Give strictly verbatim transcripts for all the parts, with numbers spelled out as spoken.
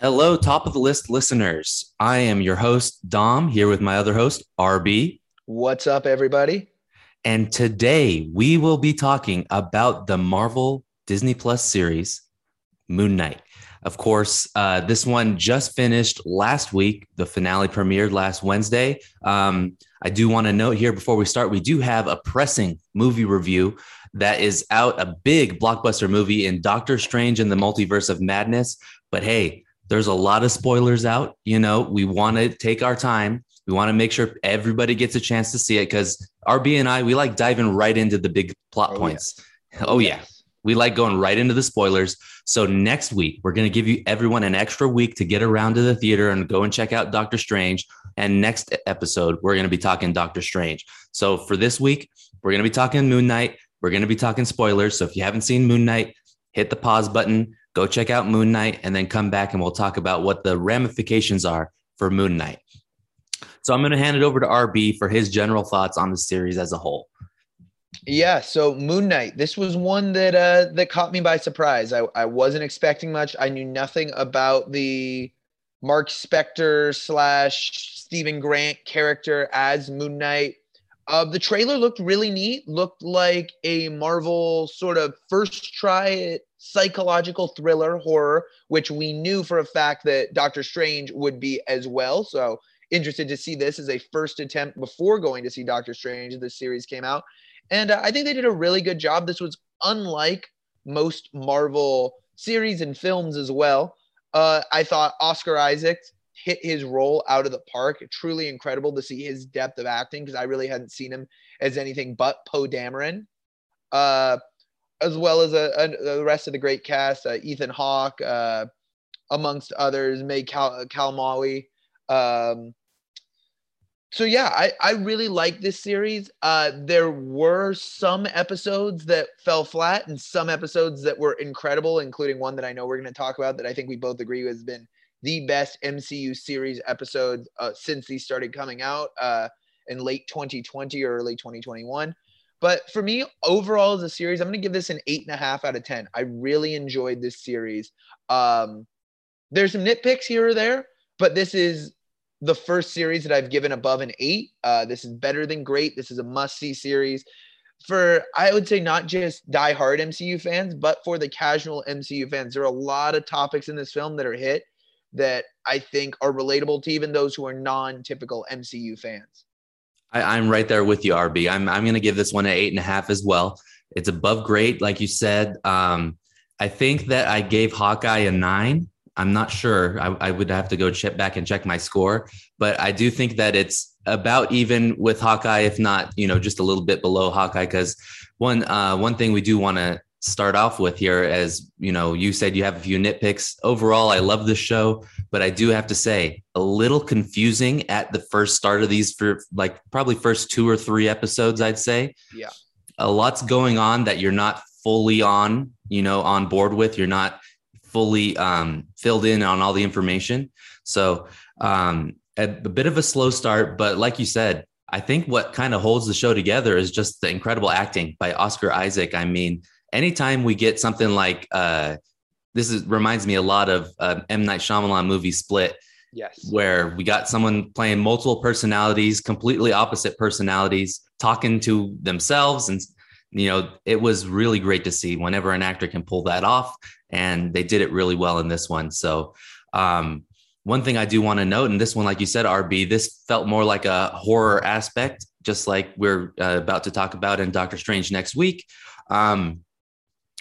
Hello, top of the list listeners. I am your host, Dom, here with my other host, R B. What's up, everybody? And today we will be talking about the Marvel Disney Plus series, Moon Knight. Of course, uh, this one just finished last week. The finale premiered last Wednesday. Um, I do want to note here before we start, we do have a pressing movie review that is out, a big blockbuster movie in Doctor Strange in the Multiverse of Madness. But hey, there's a lot of spoilers out. You know, we want to take our time. We want to make sure everybody gets a chance to see it because R B and I, we like diving right into the big plot oh, points. Yeah. Oh, yeah. We like going right into the spoilers. So next week, we're going to give you everyone an extra week to get around to the theater and go and check out Doctor Strange. And next episode, we're going to be talking Doctor Strange. So for this week, we're going to be talking Moon Knight. We're going to be talking spoilers. So if you haven't seen Moon Knight, hit the pause button. Go check out Moon Knight and then come back and we'll talk about what the ramifications are for Moon Knight. So I'm going to hand it over to R B for his general thoughts on the series as a whole. Yeah, so Moon Knight, this was one that uh, that caught me by surprise. I, I wasn't expecting much. I knew nothing about the Marc Spector slash Steven Grant character as Moon Knight. Uh, the trailer looked really neat, looked like a Marvel sort of first try at psychological thriller horror, which we knew for a fact that Doctor Strange would be as well. So interested to see this as a first attempt before going to see Doctor Strange. The series came out and uh, I think they did a really good job. This was unlike most Marvel series and films as well. Uh, I thought Oscar Isaac hit his role out of the park. Truly incredible to see his depth of acting because I really hadn't seen him as anything but Poe Dameron. Uh, as well as a, a, the rest of the great cast, uh, Ethan Hawke, uh, amongst others, Mae Cal- Calamawy. Um, so, yeah, I, I really like this series. Uh, there were some episodes that fell flat and some episodes that were incredible, including one that I know we're going to talk about that I think we both agree has been the best M C U series episode uh, since these started coming out uh, in late twenty twenty or early twenty twenty-one. But for me, overall as a series, I'm going to give this an eight and a half out of ten. I really enjoyed this series. Um, there's some nitpicks here or there, but this is the first series that I've given above an eight. Uh, this is better than great. This is a must-see series for, I would say, not just die-hard M C U fans, but for the casual M C U fans. There are a lot of topics in this film that are hit that I think are relatable to even those who are non-typical M C U fans. I, I'm right there with you, R B. I'm I'm going to give this one an eight and a half as well. It's above great, like you said. Um, I think that I gave Hawkeye a nine. I'm not sure. I, I would have to go check back and check my score, but I do think that it's about even with Hawkeye, if not, you know, just a little bit below Hawkeye. Because one uh, one thing we do want to start off with here, as you know, you said you have a few nitpicks. Overall, I love this show, but I do have to say a little confusing at the first start of these for like probably first two or three episodes, I'd say. Yeah. A lot's going on that you're not fully on, you know, on board with. You're not fully um, filled in on all the information. So um, a, a bit of a slow start, but like you said, I think what kind of holds the show together is just the incredible acting by Oscar Isaac. I mean, anytime we get something like uh, this is, reminds me a lot of uh, M. Night Shyamalan movie Split, yes, where we got someone playing multiple personalities, completely opposite personalities, talking to themselves. And, you know, it was really great to see whenever an actor can pull that off. And they did it really well in this one. So um, one thing I do want to note in this one, like you said, R B, this felt more like a horror aspect, just like we're uh, about to talk about in Doctor Strange next week. Um,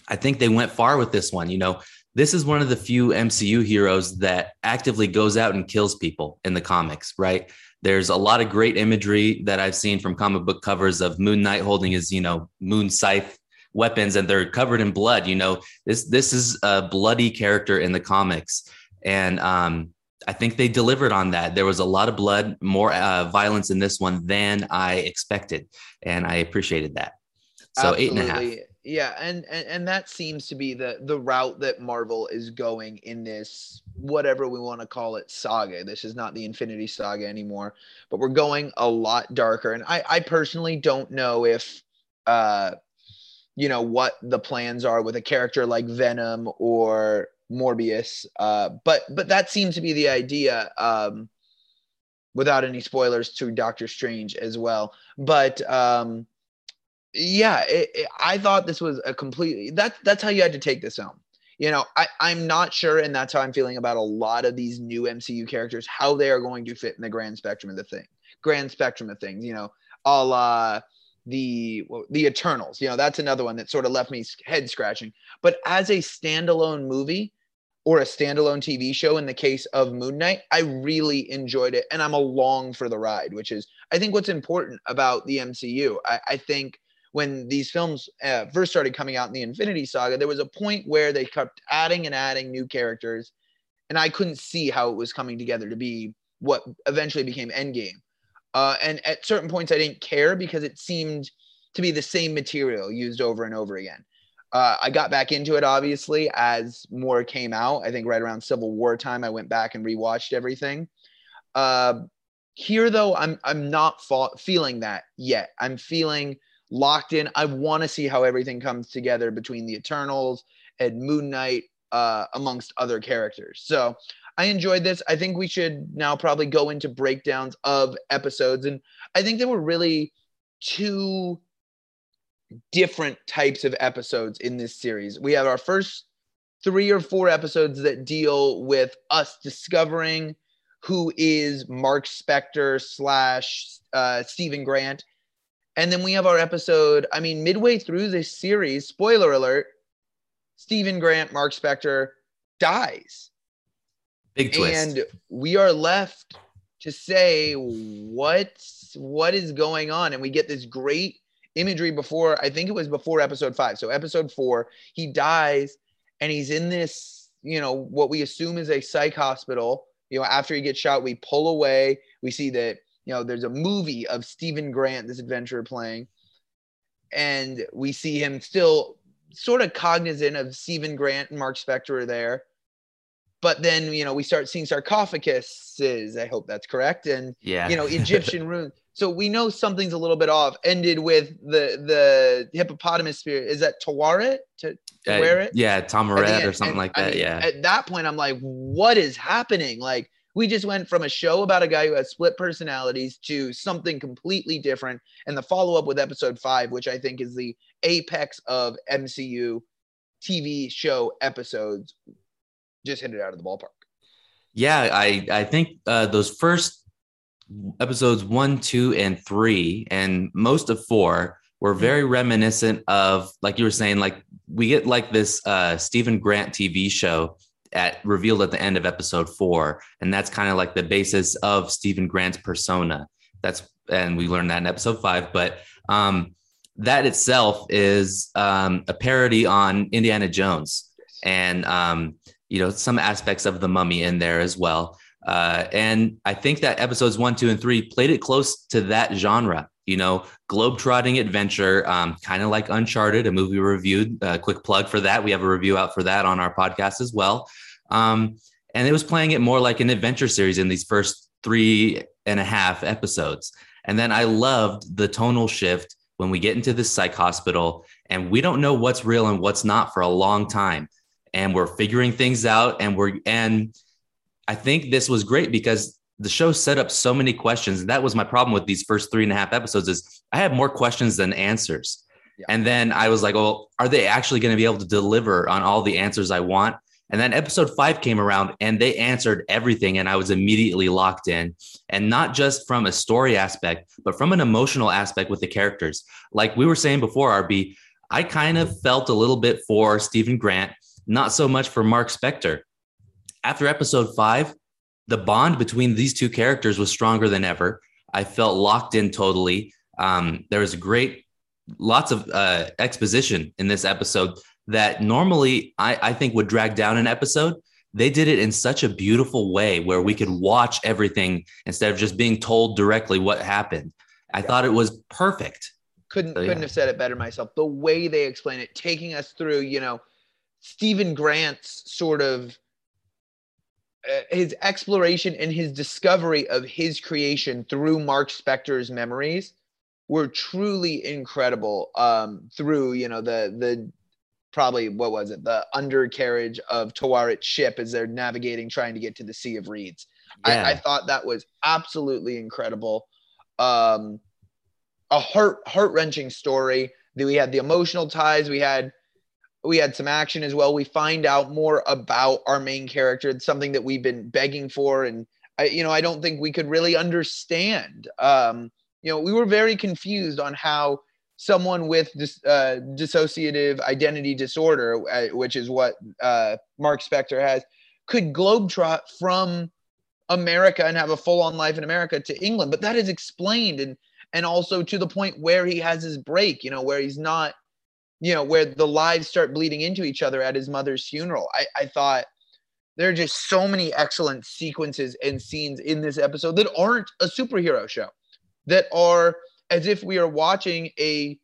I think they went far with this one. You know, this is one of the few M C U heroes that actively goes out and kills people in the comics, right? There's a lot of great imagery that I've seen from comic book covers of Moon Knight holding his, you know, moon scythe weapons, and they're covered in blood. You know, this, this is a bloody character in the comics. And um, I think they delivered on that. There was a lot of blood, more uh, violence in this one than I expected. And I appreciated that. So Absolutely. eight and a half. Yeah, and, and and that seems to be the the route that Marvel is going in this, whatever we want to call it, saga. This is not the Infinity Saga anymore, but we're going a lot darker. And I, I personally don't know if, uh, you know, what the plans are with a character like Venom or Morbius. Uh, but but that seemed to be the idea, um, without any spoilers to Doctor Strange as well. But um, yeah, it, it, I thought this was a completely, that, that's how you had to take this film. You know, I, I'm not sure, and that's how I'm feeling about a lot of these new M C U characters, how they are going to fit in the grand spectrum of the thing, grand spectrum of things, you know, a la the, well, the Eternals. You know, that's another one that sort of left me head scratching. But as a standalone movie or a standalone T V show, in the case of Moon Knight, I really enjoyed it, and I'm along for the ride, which is, I think, what's important about the M C U. I, I think when these films uh, first started coming out in the Infinity Saga, there was a point where they kept adding and adding new characters, and I couldn't see how it was coming together to be what eventually became Endgame. Uh, and at certain points, I didn't care because it seemed to be the same material used over and over again. Uh, I got back into it, obviously, as more came out. I think right around Civil War time, I went back and rewatched everything. Uh, here, though, I'm I'm not fa- feeling that yet. I'm feeling locked in. I want to see how everything comes together between the Eternals and Moon Knight, uh, amongst other characters. So I enjoyed this. I think we should now probably go into breakdowns of episodes. And I think there were really two different types of episodes in this series. We have our first three or four episodes that deal with us discovering who is Marc Spector slash uh, Steven Grant. And then we have our episode, I mean, midway through this series, spoiler alert, Steven Grant, Marc Spector, dies. Big twist. And we are left to say, what, what is going on? And we get this great imagery before, I think it was before episode five. So episode four, he dies, and he's in this, you know, what we assume is a psych hospital. You know, after he gets shot, we pull away. We see that, you know, there's a movie of Steven Grant, this adventurer, playing, and we see him still sort of cognizant of Steven Grant and Marc Spector are there. But then, you know, we start seeing sarcophaguses. I hope that's correct. And, yeah. you know, Egyptian ruins. So we know something's a little bit off. Ended with the the hippopotamus spirit. Is that Taweret? T- Taweret? Uh, yeah, Taweret or something and, like that. I mean, yeah. At that point, I'm like, what is happening? Like, we just went from a show about a guy who has split personalities to something completely different. And the follow-up with episode five, which I think is the apex of M C U T V show episodes, just hit it out of the ballpark. Yeah, I, I think uh, those first episodes one, two, and three, and most of four, were very reminiscent of, like you were saying, like we get like this uh, Steven Grant T V show at revealed at the end of episode four, and that's kind of like the basis of Steven Grant's persona. That's and we learned that in episode five, but um that itself is um a parody on Indiana Jones, and um you know, some aspects of The Mummy in there as well, uh and I think that episodes one, two, and three played it close to that genre, you know, globe-trotting adventure, um, kind of like Uncharted, a movie we reviewed, a uh, quick plug for that. We have a review out for that on our podcast as well. Um, and it was playing it more like an adventure series in these first three and a half episodes. And then I loved the tonal shift when we get into this psych hospital and we don't know what's real and what's not for a long time. And we're figuring things out. And we're, and I think this was great because the show set up so many questions. And that was my problem with these first three and a half episodes is I had more questions than answers. Yeah. And then I was like, well, are they actually going to be able to deliver on all the answers I want? And then episode five came around and they answered everything. And I was immediately locked in, and not just from a story aspect, but from an emotional aspect with the characters. Like we were saying before, R B, I kind of felt a little bit for Steven Grant, not so much for Marc Spector. After episode five, the bond between these two characters was stronger than ever. I felt locked in totally. Um, there was great, lots of uh, exposition in this episode that normally I, I think would drag down an episode. They did it in such a beautiful way where we could watch everything instead of just being told directly what happened. I yeah. thought it was perfect. Couldn't so, yeah. couldn't have said it better myself. The way they explain it, taking us through, you know, Steven Grant's sort of his exploration and his discovery of his creation through Marc Spector's memories were truly incredible. Um, through, you know, the the probably, what was it? The undercarriage of Tawaret's ship as they're navigating, trying to get to the Sea of Reeds. Yeah. I, I thought that was absolutely incredible. Um, a heart heart-wrenching story. We had the emotional ties. We had we had some action as well. We find out more about our main character. It's something that we've been begging for, and I, you know, I don't think we could really understand. Um, you know, we were very confused on how someone with dis- uh, dissociative identity disorder, uh, which is what uh, Marc Spector has, could globetrot from America and have a full-on life in America to England. But that is explained, and and also to the point where he has his break, you know, where he's not, you know, where the lives start bleeding into each other at his mother's funeral. I, I thought there are just so many excellent sequences and scenes in this episode that aren't a superhero show, that are as if we are watching a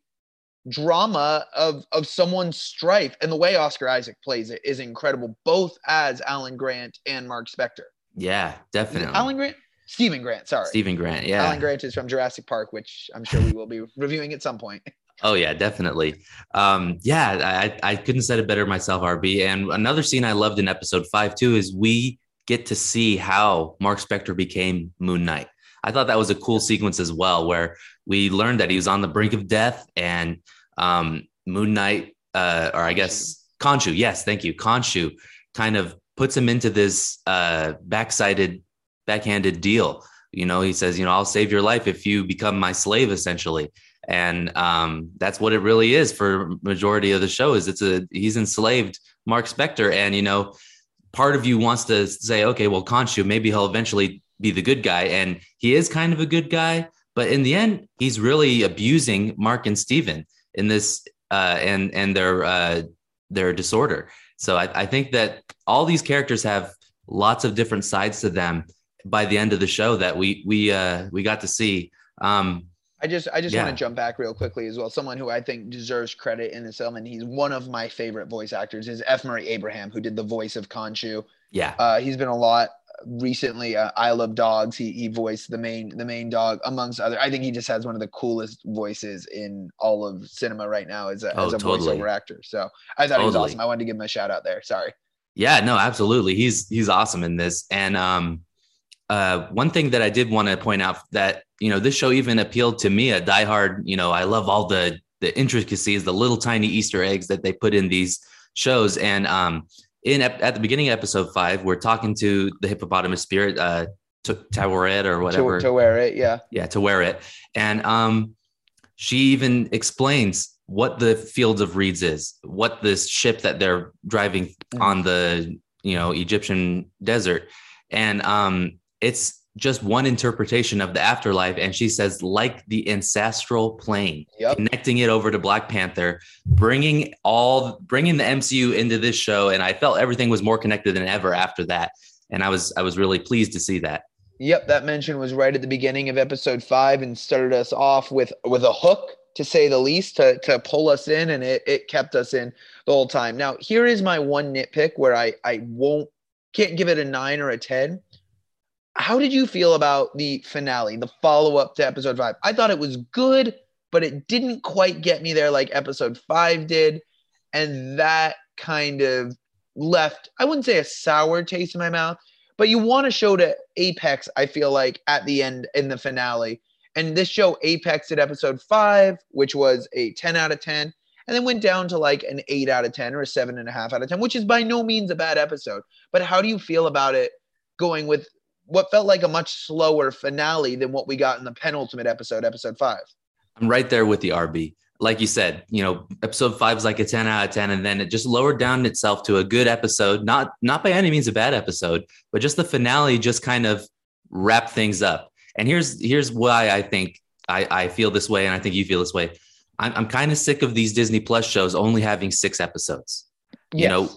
drama of, of someone's strife. And the way Oscar Isaac plays it is incredible, both as Alan Grant and Marc Spector. Yeah, definitely. Alan Grant? Steven Grant, sorry. Steven Grant, yeah. Alan Grant is from Jurassic Park, which I'm sure we will be reviewing at some point. Oh, yeah, definitely. Um, yeah, I, I couldn't have said it better myself, R B. And another scene I loved in episode five, too, is we get to see how Marc Spector became Moon Knight. I thought that was a cool sequence as well, where we learned that he was on the brink of death, and um, Moon Knight, uh, or I guess Khonshu, yes, thank you, Khonshu, kind of puts him into this uh, backsided backhanded deal. You know, he says, you know, I'll save your life if you become my slave, essentially. And um, that's what it really is for majority of the show, is it's a, he's enslaved Marc Spector. And, you know, part of you wants to say, okay, well, Khonshu, maybe he'll eventually be the good guy. And he is kind of a good guy, but in the end, he's really abusing Mark and Steven in this uh, and, and their, uh, their disorder. So I, I think that all these characters have lots of different sides to them by the end of the show that we we uh, we got to see. Um, I just I just yeah. want to jump back real quickly as well. Someone who I think deserves credit in this film, and he's one of my favorite voice actors, is F. Murray Abraham, who did the voice of Khonshu. Yeah, uh, he's been a lot recently. Uh, I Love Dogs. He he voiced the main the main dog, amongst other. I think he just has one of the coolest voices in all of cinema right now as a, oh, as a totally. voiceover actor. So I thought totally. he was awesome. I wanted to give him a shout out there. Sorry. Yeah, no, absolutely. He's he's awesome in this, and. Um, Uh, one thing that I did want to point out that, you know, this show even appealed to me, a diehard, you know, I love all the, the intricacies, the little tiny Easter eggs that they put in these shows. And um, in at the beginning of episode five, we're talking to the hippopotamus spirit, uh, Taweret or whatever. Taweret, yeah. Yeah, Taweret. And um, she even explains what the Fields of Reeds is, what this ship that they're driving mm-hmm. on the, you know, Egyptian desert. And um it's just one interpretation of the afterlife. And she says, like the ancestral plane, yep. connecting it over to Black Panther, bringing all, bringing the M C U into this show. And I felt everything was more connected than ever after that. And I was, I was really pleased to see that. Yep. That mention was right at the beginning of episode five and started us off with, with a hook, to say the least, to, to pull us in. And it, it kept us in the whole time. Now, here is my one nitpick where I, I won't, can't give it a nine or a ten. How did you feel about the finale, the follow-up to episode five? I thought it was good, but it didn't quite get me there like episode five did. And that kind of left, I wouldn't say a sour taste in my mouth, but you want to show to apex, I feel like, at the end in the finale. And this show apexed at episode five, which was a ten out of ten, and then went down to like an eight out of ten or a seven point five out of ten, which is by no means a bad episode. But how do you feel about it going with what felt like a much slower finale than what we got in the penultimate episode, episode five? I'm right there with the R B. Like you said, you know, episode five is like a ten out of ten, and then it just lowered down itself to a good episode. Not, not by any means a bad episode, but just the finale just kind of wrapped things up. And here's, here's why I think I, I feel this way. And I think you feel this way. I'm, I'm kind of sick of these Disney Plus shows only having six episodes. Yes. You know,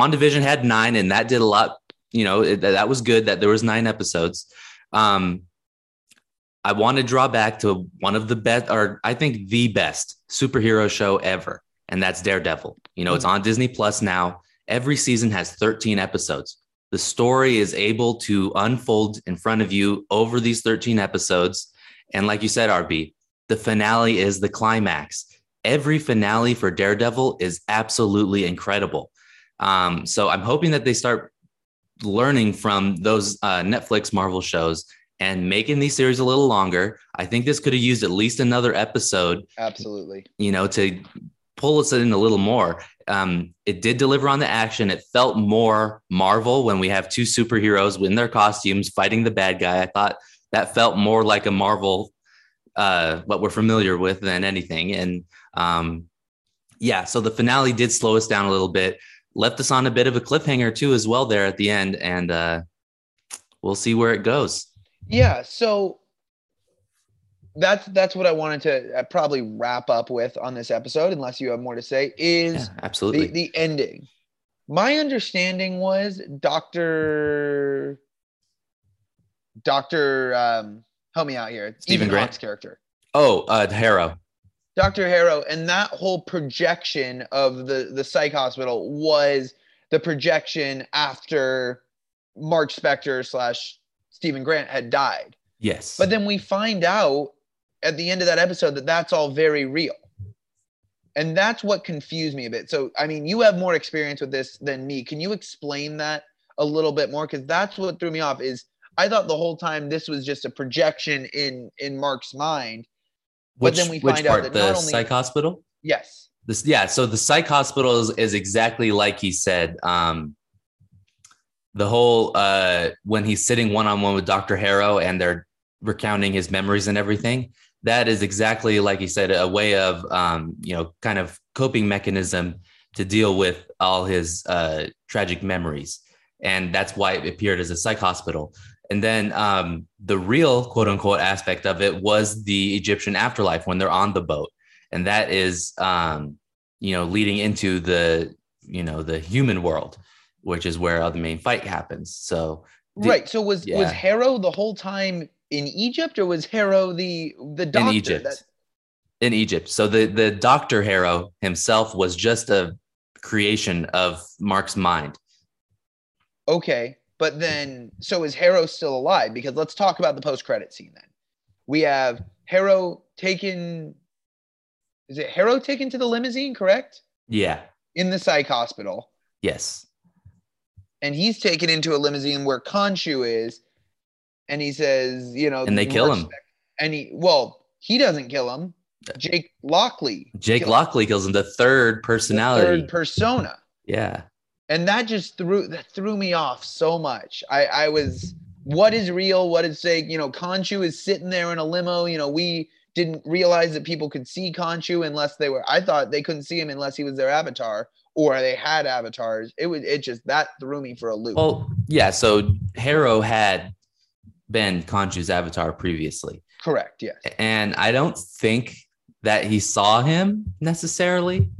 WandaVision had nine, and that did a lot. You know, it, that was good that there was nine episodes. Um, I want to draw back to one of the best, or I think the best superhero show ever. And that's Daredevil. You know, mm-hmm. it's on Disney Plus now. Every season has thirteen episodes. The story is able to unfold in front of you over these thirteen episodes. And like you said, R B, the finale is the climax. every finale for Daredevil is absolutely incredible. Um, so I'm hoping that they start learning from those uh, Netflix Marvel shows and making these series a little longer. I think this could have used at least another episode. Absolutely. You know, to pull us in a little more. Um, it did deliver on the action. It felt more Marvel when we have two superheroes in their costumes fighting the bad guy. I thought that felt more like a Marvel, uh, what we're familiar with than anything. And um, yeah, so the finale did slow us down a little bit. Left us on a bit of a cliffhanger too, as well there at the end. And uh, we'll see where it goes. Yeah. So that's, that's what I wanted to probably wrap up with on this episode, unless you have more to say, is yeah, absolutely the, the ending. My understanding was Doctor, Doctor, um, help me out here. Steven Grant's character. Oh, uh, Harrow. Doctor Harrow, and that whole projection of the, the psych hospital was the projection after Marc Spector slash Steven Grant had died. Yes. But then we find out at the end of that episode that that's all very real. And that's what confused me a bit. So, I mean, you have more experience with this than me. Can you explain that a little bit more? Because that's what threw me off is I thought the whole time this was just a projection in, in Mark's mind. Which, but then we which find part, out that the not only psych hospital? Yes. This, yeah. So the psych hospital is, is exactly like he said. Um, the whole uh, when he's sitting one on one with Doctor Harrow and they're recounting his memories and everything, that is exactly like he said, a way of um, you know, kind of coping mechanism to deal with all his uh, tragic memories, and that's why it appeared as a psych hospital. And then um, the real quote unquote aspect of it was the Egyptian afterlife when they're on the boat. And that is, um, you know, leading into the, you know, the human world, which is where uh, the main fight happens. So, the, right. So was, yeah. was Harrow the whole time in Egypt, or was Harrow the, the doctor? In Egypt. That- in Egypt. So the, the Doctor Harrow himself was just a creation of Mark's mind. Okay. But then, so is Harrow still alive? Because let's talk about the post-credit scene then. We have Harrow taken, is it Harrow taken to the limousine, correct? Yeah. In the psych hospital. Yes. And he's taken into a limousine where Khonshu is, and he says, you know. And they kill him. And he, well, he doesn't kill him. Jake Lockley. Jake kills Lockley him. kills him, the third personality. The third persona. Yeah. And that just threw that threw me off so much. I, I was, what is real? What is fake? You know, Khonshu is sitting there in a limo. You know, we didn't realize that people could see Khonshu unless they were, I thought they couldn't see him unless he was their avatar or they had avatars. It was, it just, that threw me for a loop. Well, yeah. So Harrow had been Khonshu's avatar previously. Correct. Yes. And I don't think that he saw him necessarily.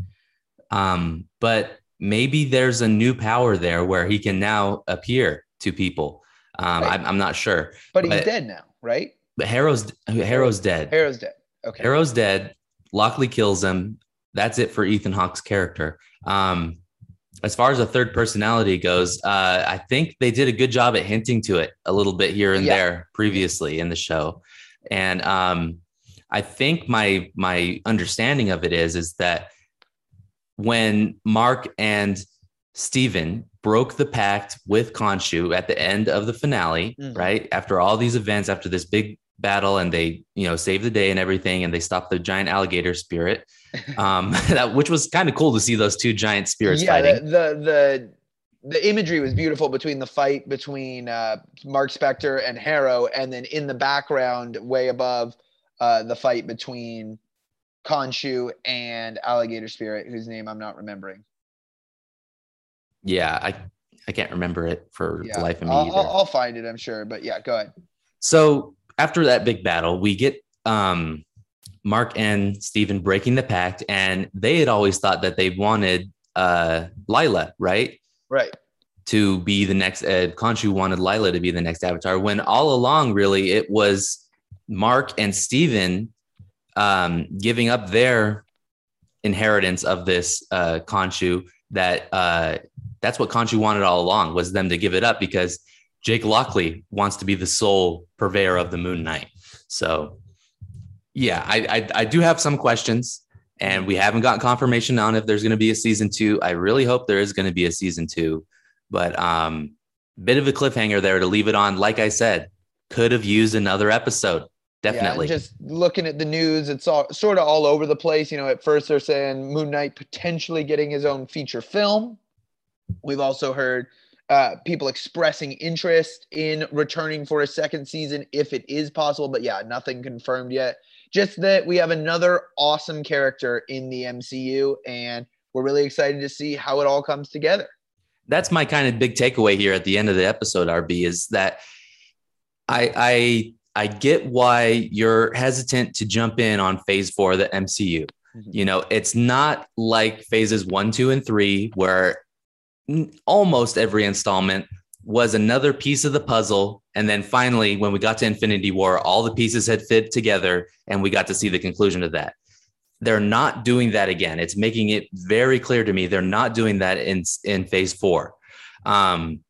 Um, but maybe there's a new power there where he can now appear to people. Um, right. I'm, I'm not sure. But he's but, dead now, right? But Harrow's, Harrow's dead. Harrow's dead. Okay. Harrow's dead. Lockley kills him. That's it for Ethan Hawke's character. Um, as far as the third personality goes, uh, I think they did a good job at hinting to it a little bit here and yeah. there previously in the show. And um, I think my my understanding of it is, is that when Mark and Steven broke the pact with Khonshu at the end of the finale, mm. right? After all these events, after this big battle, and they, you know, saved the day and everything, and they stopped the giant alligator spirit, um, that, which was kind of cool to see those two giant spirits yeah, fighting. The, the, the, the imagery was beautiful between the fight between uh, Marc Spector and Harrow, and then in the background, way above, uh, the fight between Khonshu and alligator spirit, whose name I'm not remembering. Yeah, I I can't remember it for yeah. the life of me I'll, either. I'll find it, I'm sure. But yeah, go ahead. So after that big battle, we get um, Mark and Steven breaking the pact, and they had always thought that they wanted uh, Layla, right? Right. To be the next, uh, Khonshu wanted Layla to be the next avatar, when all along, really, it was Mark and Steven Um, giving up their inheritance of this uh, Khonshu, that uh, that's what Khonshu wanted all along, was them to give it up, because Jake Lockley wants to be the sole purveyor of the Moon Knight. So, yeah, I I, I do have some questions And we haven't gotten confirmation on if there's going to be a season two. I really hope there is going to be a season two, but um, bit of a cliffhanger there to leave it on. Like I said, could have used another episode. Definitely. Yeah, just looking at the news, it's all sort of all over the place. You know, at first they're saying Moon Knight potentially getting his own feature film. We've also heard uh, people expressing interest in returning for a second season if it is possible. But yeah, nothing confirmed yet. Just that we have another awesome character in the M C U, and we're really excited to see how it all comes together. That's my kind of big takeaway here at the end of the episode, R B, is that I I I get why you're hesitant to jump in on phase four of the M C U. Mm-hmm. You know, it's not like phases one, two, and three, where almost every installment was another piece of the puzzle. And then finally, when we got to Infinity War, all the pieces had fit together and we got to see the conclusion of that. They're not doing that again. It's making it very clear to me. They're not doing that in, in phase four. Um,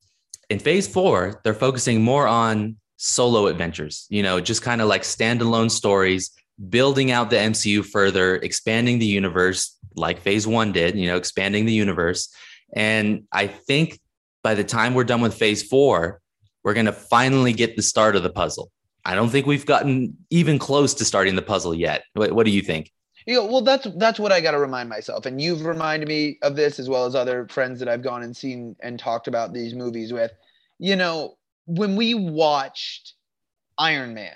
in phase four, they're focusing more on solo adventures, you know, just kind of like standalone stories, building out the M C U further, expanding the universe like phase one did, you know, expanding the universe. And I think by the time we're done with phase four, we're going to finally get the start of the puzzle. I don't think we've gotten even close to starting the puzzle yet. What, what do you think? You know, well, that's that's what I got to remind myself. And you've reminded me of this, as well as other friends that I've gone and seen and talked about these movies with. You know, when we watched Iron Man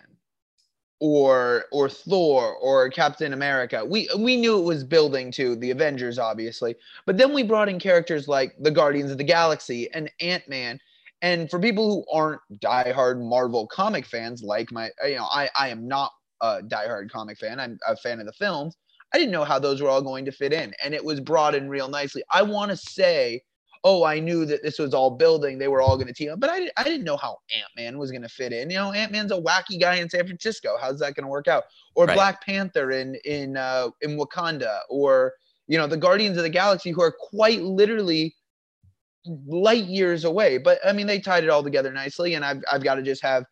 or or Thor or Captain America, we we knew it was building to the Avengers, obviously. But then we brought in characters like the Guardians of the Galaxy and Ant-Man. And for people who aren't diehard Marvel comic fans, like my, you know, I, I am not a diehard comic fan. I'm a fan of the films. I didn't know how those were all going to fit in. And it was brought in real nicely. I want to say, oh, I knew that this was all building. They were all going to team up. But I, I didn't know how Ant-Man was going to fit in. You know, Ant-Man's a wacky guy in San Francisco. How's that going to work out? Or right. Black Panther in in uh, in Wakanda. Or, you know, the Guardians of the Galaxy, who are quite literally light years away. But, I mean, they tied it all together nicely. And I've, I've got to just have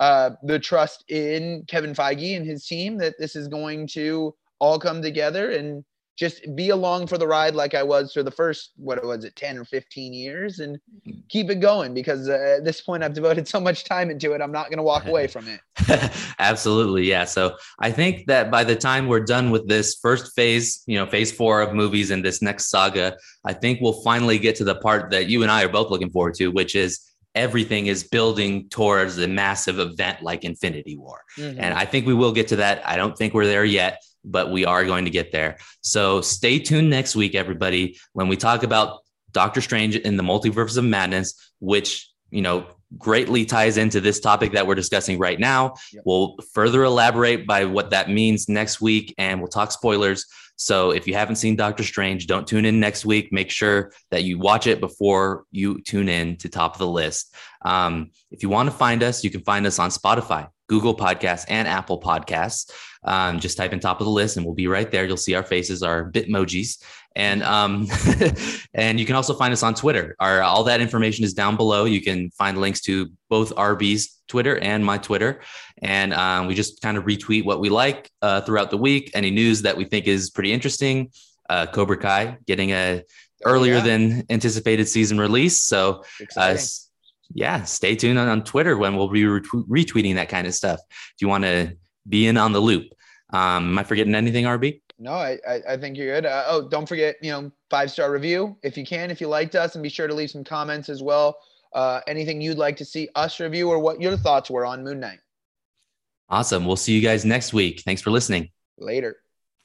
uh, the trust in Kevin Feige and his team that this is going to all come together and just be along for the ride like I was for the first, what was it, ten or fifteen years, and keep it going, because uh, at this point I've devoted so much time into it, I'm not going to walk away from it. Absolutely, yeah. So I think that by the time we're done with this first phase, you know, phase four of movies and this next saga, I think we'll finally get to the part that you and I are both looking forward to, which is everything is building towards a massive event like Infinity War. Mm-hmm. And I think we will get to that. I don't think we're there yet, but we are going to get there. So stay tuned next week, everybody, when we talk about Doctor Strange in the Multiverse of Madness, which, you know, greatly ties into this topic that we're discussing right now. Yep. We'll further elaborate by what that means next week, and we'll talk spoilers. So if you haven't seen Doctor Strange, don't tune in next week. Make sure that you watch it before you tune in to Top of the List. Um, if you want to find us, you can find us on Spotify, Google Podcasts, and Apple Podcasts. Um, just type in Top of the List and we'll be right there. You'll see our faces, our Bitmojis. And um, and you can also find us on Twitter. Our, all that information is down below. You can find links to both R B's Twitter and my Twitter. And um, we just kind of retweet what we like uh, throughout the week. Any news that we think is pretty interesting. Uh, Cobra Kai getting a earlier yeah. than anticipated season release. So uh, yeah, stay tuned on, on Twitter when we'll be retwe- retweeting that kind of stuff. If you want to be in on the loop. Um, am I forgetting anything, R B? No, I, I, I think you're good. Uh, oh, don't forget, you know, five-star review if you can, if you liked us, and be sure to leave some comments as well. Uh, anything you'd like to see us review or what your thoughts were on Moon Knight. Awesome. We'll see you guys next week. Thanks for listening. Later.